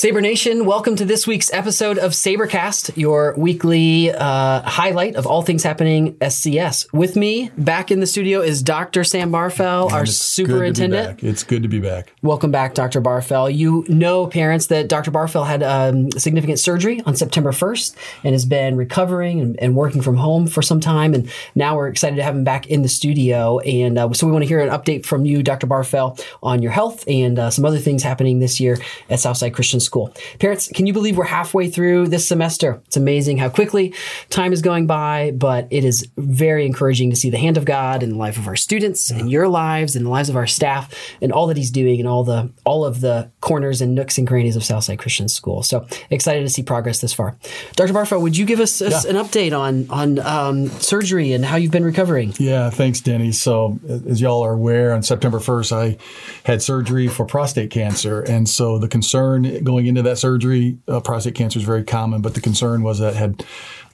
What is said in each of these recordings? Sabre Nation, welcome to this week's episode of SabreCast, your weekly highlight of all things happening SCS. With me back in the studio is Dr. Sam Barfell, our superintendent. It's good to be back. Welcome back, Dr. Barfell. You know, parents, that Dr. Barfell had significant surgery on September 1st and has been recovering and working from home for some time. And now we're excited to have him back in the studio. And so we want to hear an update from you, Dr. Barfell, on your health and some other things happening this year at Southside Christian School. Parents, can you believe we're halfway through this semester? It's amazing how quickly time is going by, but it is very encouraging to see the hand of God in the life of our students and your lives and the lives of our staff and all that he's doing and all of the corners and nooks and crannies of Southside Christian School. So excited to see progress this far. Dr. Barfell, would you give us an update on surgery and how you've been recovering? Yeah, thanks, Denny. So as y'all are aware, on September 1st, I had surgery for prostate cancer. And so the concern going into that surgery, prostate cancer is very common, but the concern was that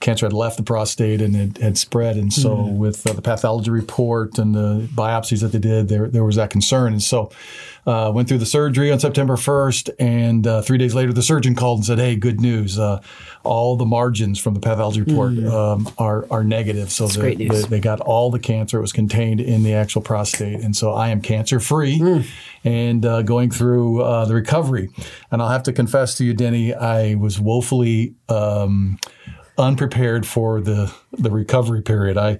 cancer had left the prostate and it had spread. And so with the pathology report and the biopsies that they did, there was that concern. And so went through the surgery on September 1st, and 3 days later, the surgeon called and said, hey, good news. All the margins from the pathology report are negative. So they got all the cancer. It was contained in the actual prostate. And so I am cancer-free and going through the recovery. And I'll have to confess to you, Denny, I was woefully unprepared for the recovery period. I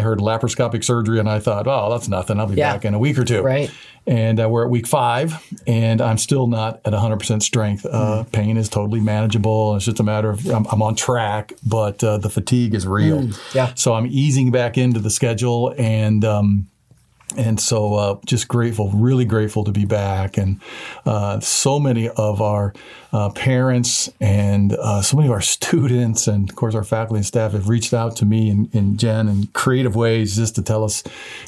heard laparoscopic surgery and I thought, oh, that's nothing. I'll be back in a week or two. Right. And we're at week 5, and I'm still not at 100% strength. Pain is totally manageable. It's just a matter of I'm on track, but the fatigue is real. Yeah. So I'm easing back into the schedule, and so just grateful, really grateful to be back. And so many of our parents and so many of our students and, of course, our faculty and staff have reached out to me and Jen in creative ways just to tell us,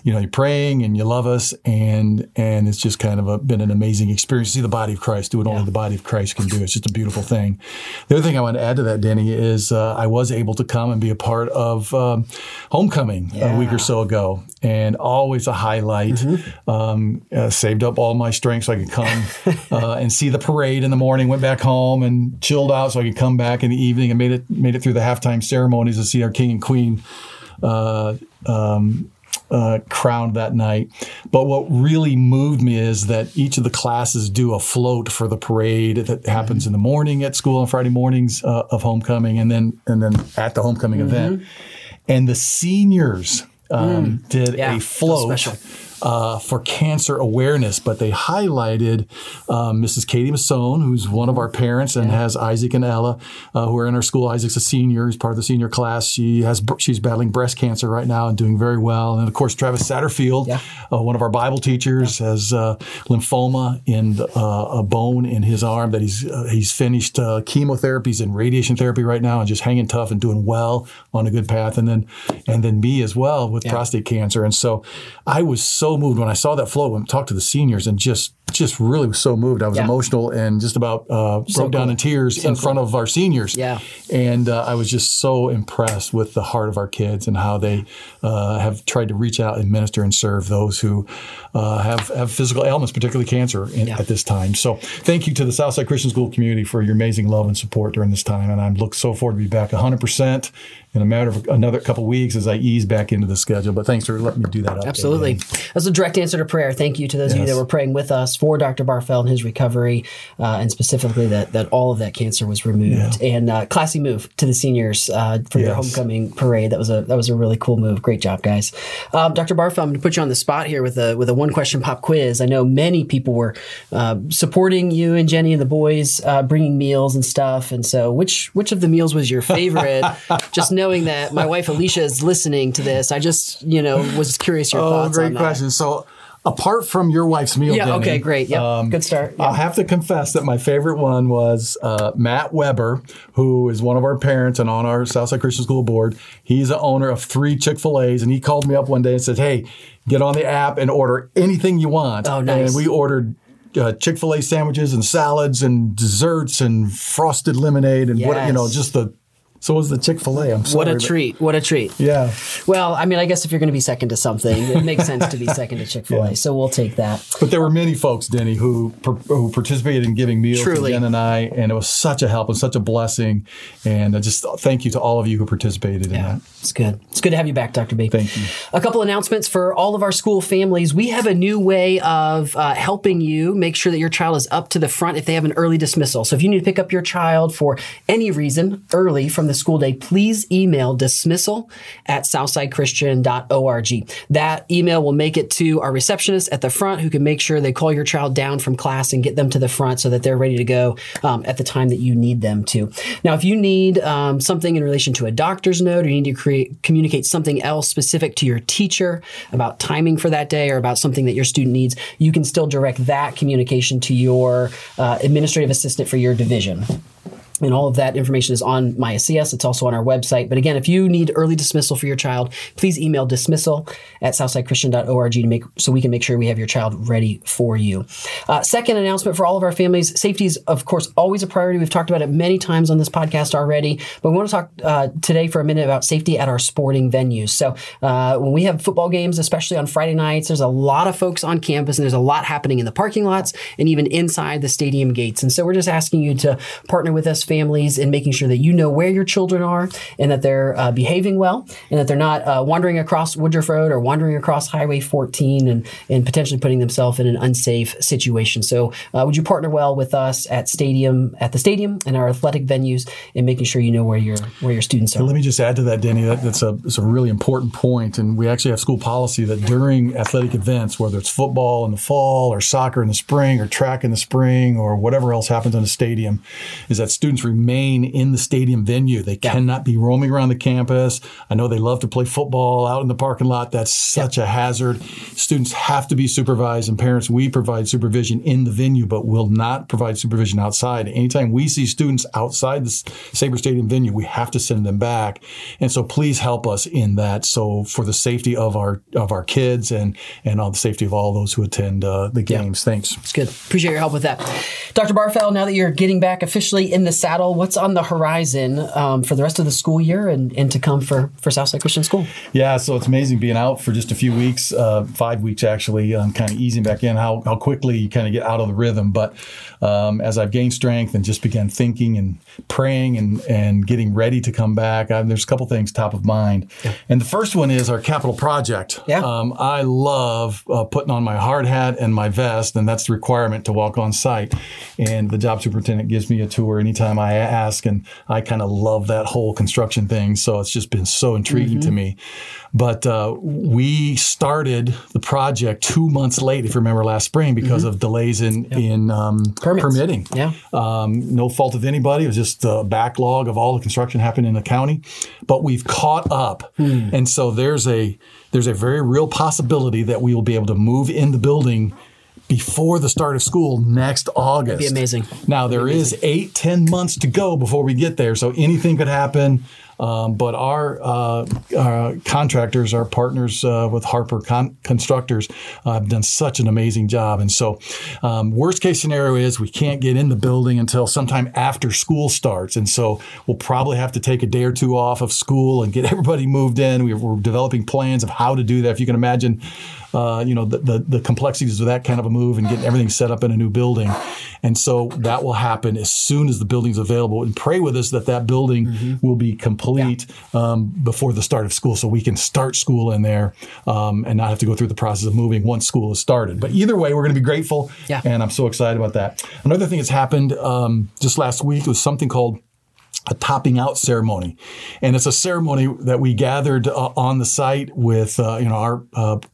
you know, you're praying and you love us. And it's just kind of been an amazing experience to see the body of Christ do what only the body of Christ can do. It's just a beautiful thing. The other thing I want to add to that, Denny, is I was able to come and be a part of homecoming a week or so ago, and always a highlight. Saved up all my strength so I could come and see the parade in the morning. Went back home and chilled out so I could come back in the evening, and made it through the halftime ceremonies to see our king and queen crowned that night. But what really moved me is that each of the classes do a float for the parade that happens in the morning at school on Friday mornings of homecoming, and then at the homecoming event. And the seniors did a float for cancer awareness, but they highlighted Mrs. Katie Mason, who's one of our parents and has Isaac and Ella, who are in our school. Isaac's a senior; he's part of the senior class. She's battling breast cancer right now and doing very well. And of course, Travis Satterfield, one of our Bible teachers, has lymphoma in a bone in his arm that he's finished chemotherapies and radiation therapy right now, and just hanging tough and doing well on a good path. And then me as well with prostate cancer. And so I was so moved when I saw that float and talked to the seniors, and just really was so moved. I was emotional and just about broke down in tears in front of our seniors. Yeah. And I was just so impressed with the heart of our kids and how they have tried to reach out and minister and serve those who have physical ailments, particularly cancer, at this time. So thank you to the Southside Christian School community for your amazing love and support during this time. And I look so forward to be back 100% in a matter of another couple of weeks as I ease back into the schedule. But thanks for letting me do that. Absolutely. That's a direct answer to prayer. Thank you to those of you that were praying with us for Dr. Barfell and his recovery, and specifically that all of that cancer was removed. Yeah. And classy move to the seniors for your homecoming parade. That was a really cool move. Great job, guys. Dr. Barfell, I'm going to put you on the spot here with a one-question pop quiz. I know many people were supporting you and Jenny and the boys, bringing meals and stuff. And so which of the meals was your favorite? Just knowing that my wife Alicia is listening to this, I just, was curious your thoughts on that. Oh, great question. So apart from your wife's meal, Denny, okay, great. Yep. Good start. I'll have to confess that my favorite one was Matt Weber, who is one of our parents and on our Southside Christian School board. He's the owner of 3 Chick-fil-A's, and he called me up one day and said, hey, get on the app and order anything you want. Oh, nice. And we ordered Chick-fil-A sandwiches and salads and desserts and frosted lemonade and what, just the So was the Chick-fil-A. I'm sorry. What a treat. What a treat. Yeah. Well, I mean, I guess if you're going to be second to something, it makes sense to be second to Chick-fil-A. Yeah. So we'll take that. But there were many folks, Denny, who participated in giving meals to Jen and I. And it was such a help and such a blessing. And I just thank you to all of you who participated in that. It's good. It's good to have you back, Dr. B. Thank you. A couple announcements for all of our school families. We have a new way of helping you make sure that your child is up to the front if they have an early dismissal. So if you need to pick up your child for any reason early from the school day, please email dismissal@southsidechristian.org. That email will make it to our receptionist at the front who can make sure they call your child down from class and get them to the front so that they're ready to go at the time that you need them to. Now, if you need something in relation to a doctor's note or you need to communicate something else specific to your teacher about timing for that day or about something that your student needs, you can still direct that communication to your administrative assistant for your division. And all of that information is on MySCS. It's also on our website. But again, if you need early dismissal for your child, please email dismissal@southsidechristian.org so we can make sure we have your child ready for you. Second announcement for all of our families, safety is, of course, always a priority. We've talked about it many times on this podcast already. But we want to talk today for a minute about safety at our sporting venues. So when we have football games, especially on Friday nights, there's a lot of folks on campus and there's a lot happening in the parking lots and even inside the stadium gates. And so we're just asking you to partner with us families and making sure that you know where your children are and that they're behaving well and that they're not wandering across Woodruff Road or wandering across Highway 14 and potentially putting themselves in an unsafe situation. So would you partner well with us at the stadium and our athletic venues and making sure you know where your students are? Let me just add to that, Denny. That's a really important point. And we actually have school policy that during athletic events, whether it's football in the fall or soccer in the spring or track in the spring or whatever else happens in the stadium, is that students remain in the stadium venue. They cannot be roaming around the campus. I know they love to play football out in the parking lot. That's such a hazard. Students have to be supervised, and parents, we provide supervision in the venue, but will not provide supervision outside. Anytime we see students outside the Sabre Stadium venue, we have to send them back. And so please help us in that. So for the safety of our kids and all the safety of all those who attend the games. Thanks. It's good. Appreciate your help with that. Dr. Barfell, now that you're getting back officially in the saddle, what's on the horizon for the rest of the school year and to come for Southside Christian School? Yeah, so it's amazing being out for just a few weeks, 5 weeks actually, kind of easing back in, how quickly you kind of get out of the rhythm. But as I've gained strength and just began thinking and praying and getting ready to come back, there's a couple things top of mind. Yeah. And the first one is our capital project. Yeah. I love putting on my hard hat and my vest, and that's the requirement to walk on site. And the job superintendent gives me a tour anytime I ask, and I kind of love that whole construction thing, so it's just been so intriguing to me. But we started the project 2 months late, if you remember last spring, because of delays in permitting. Yeah. No fault of anybody. It was just the backlog of all the construction happening in the county. But we've caught up. And so there's a very real possibility that we will be able to move in the building before the start of school next August. That'd be amazing. Now, there is 8-10 months to go before we get there, so anything could happen. But our contractors, our partners with Harper Constructors have done such an amazing job. And so worst case scenario is we can't get in the building until sometime after school starts. And so we'll probably have to take a day or two off of school and get everybody moved in. We're developing plans of how to do that. If you can imagine, the complexities of that kind of a move and getting everything set up in a new building. And so that will happen as soon as the building's available. And pray with us that building will be complete before the start of school, so we can start school in there and not have to go through the process of moving once school is started. But either way, we're going to be grateful, and I'm so excited about that. Another thing that's happened just last week was something called a topping out ceremony. And it's a ceremony that we gathered on the site with our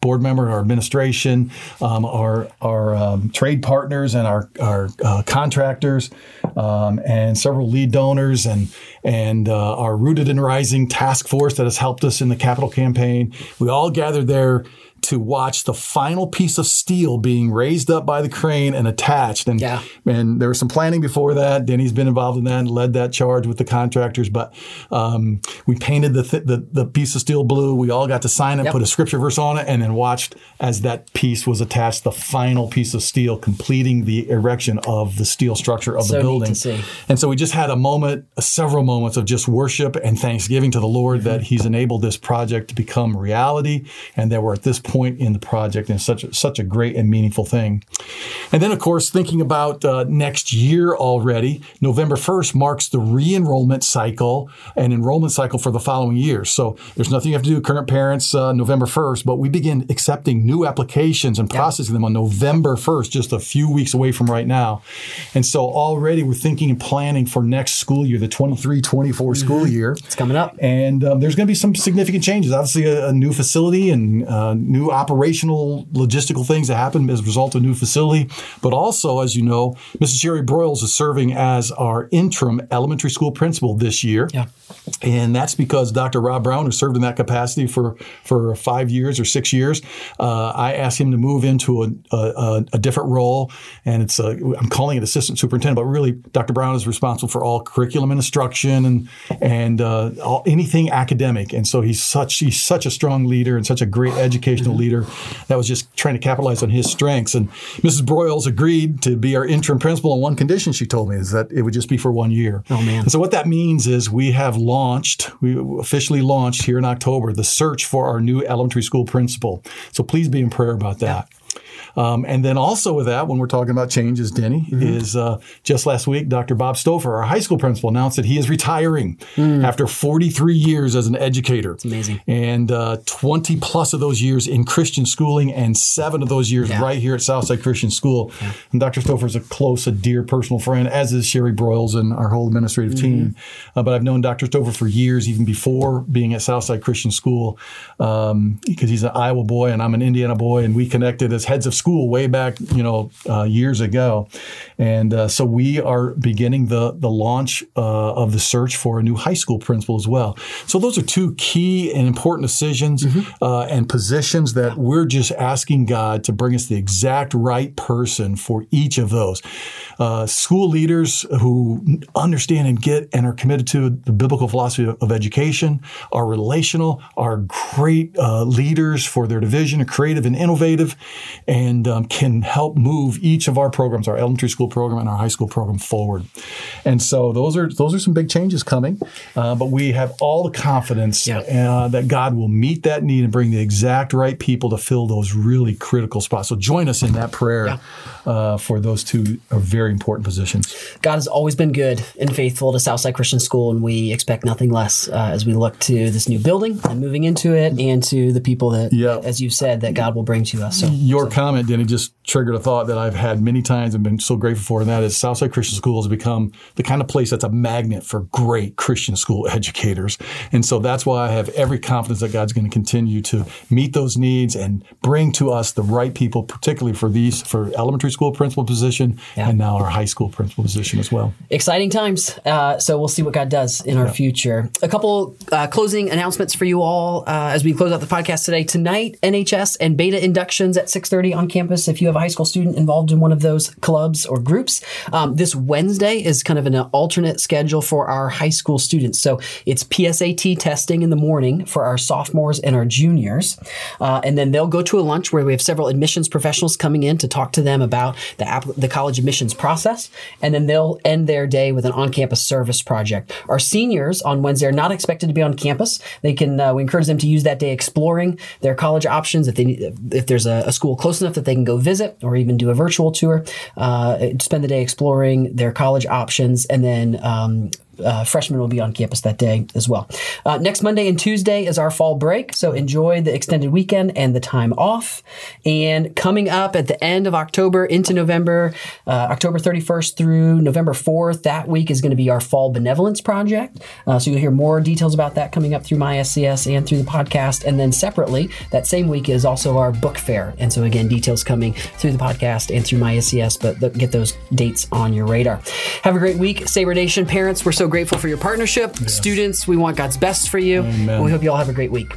board member, our administration, our trade partners and our contractors and several lead donors and our Rooted and Rising task force that has helped us in the capital campaign. We all gathered there to watch the final piece of steel being raised up by the crane and attached. And, and there was some planning before that. Denny's been involved in that and led that charge with the contractors. But we painted the piece of steel blue. We all got to sign it, put a scripture verse on it, and then watched as that piece was attached, the final piece of steel completing the erection of the steel structure of the building. And so we just had a moment, several moments of just worship and thanksgiving to the Lord that He's enabled this project to become reality, and that we're at this point in the project, and such a great and meaningful thing. And then, of course, thinking about next year already, November 1st marks the re-enrollment cycle and enrollment cycle for the following year. So there's nothing you have to do, current parents, November 1st, but we begin accepting new applications and processing them on November 1st, just a few weeks away from right now. And so already we're thinking and planning for next school year, the 23-24 school year. It's coming up. And there's going to be some significant changes. Obviously, a new facility and new operational logistical things that happen as a result of new facility. But also, as you know, Mrs. Sherry Broyles is serving as our interim elementary school principal this year. Yeah. And that's because Dr. Rob Brown, who served in that capacity for 5 years or 6 years, I asked him to move into a different role. And it's I'm calling it assistant superintendent, but really Dr. Brown is responsible for all curriculum and instruction and all, anything academic. And so he's such a strong leader and such a great educational leader that was just trying to capitalize on his strengths. And Mrs. Broyles agreed to be our interim principal on one condition, she told me, is that it would just be for 1 year. Oh, man. And so what that means is we officially launched here in October the search for our new elementary school principal. So please be in prayer about that. And then also with that, when we're talking about changes, Denny, is just last week, Dr. Bob Stouffer, our high school principal, announced that he is retiring after 43 years as an educator. It's amazing. And 20 plus of those years in Christian schooling and 7 of those years right here at Southside Christian School. Yeah. And Dr. Stouffer is a dear personal friend, as is Sherry Broyles and our whole administrative team. But I've known Dr. Stouffer for years, even before being at Southside Christian School, because he's an Iowa boy and I'm an Indiana boy, and we connected as heads of school way back, years ago. And so we are beginning the launch of the search for a new high school principal as well. So those are two key and important decisions and positions that we're just asking God to bring us the exact right person for each of those. School leaders who understand and get and are committed to the biblical philosophy of education, are relational, are great leaders for their division, are creative and innovative, and can help move each of our programs, our elementary school program and our high school program, forward. And so those are some big changes coming, but we have all the confidence that God will meet that need and bring the exact right people to fill those really critical spots. So join us in that prayer for those two very important positions. God has always been good and faithful to Southside Christian School, and we expect nothing less as we look to this new building and moving into it and to the people that, as you said, that God will bring to us. So your comment, Denny, just triggered a thought that I've had many times and been so grateful for, and that is Southside Christian School has become the kind of place that's a magnet for great Christian school educators. And so that's why I have every confidence that God's going to continue to meet those needs and bring to us the right people, particularly for elementary school principal position and now our high school principal position as well. Exciting times. So we'll see what God does in our future. A couple closing announcements for you all as we close out the podcast today. Tonight, NHS and beta inductions at 6:30 on campus if you have a high school student involved in one of those clubs or groups. This Wednesday is kind of an alternate schedule for our high school students. So it's PSAT testing in the morning for our sophomores and our juniors. And then they'll go to a lunch where we have several admissions professionals coming in to talk to them about the college admissions process. And then they'll end their day with an on-campus service project. Our seniors on Wednesday are not expected to be on campus. They can we encourage them to use that day exploring their college options if there's a school close enough that they can go visit or even do a virtual tour, spend the day exploring their college options, and then freshmen will be on campus that day as well. Next Monday and Tuesday is our fall break, so enjoy the extended weekend and the time off. And coming up at the end of October into November, October 31st through November 4th, that week is going to be our Fall Benevolence Project. So you'll hear more details about that coming up through MySCS and through the podcast. And then separately, that same week is also our book fair. And so again, details coming through the podcast and through MySCS, but get those dates on your radar. Have a great week, Sabre Nation. Parents, we're so grateful for your partnership. Yes. Students, we want God's best for you. Amen. We hope you all have a great week.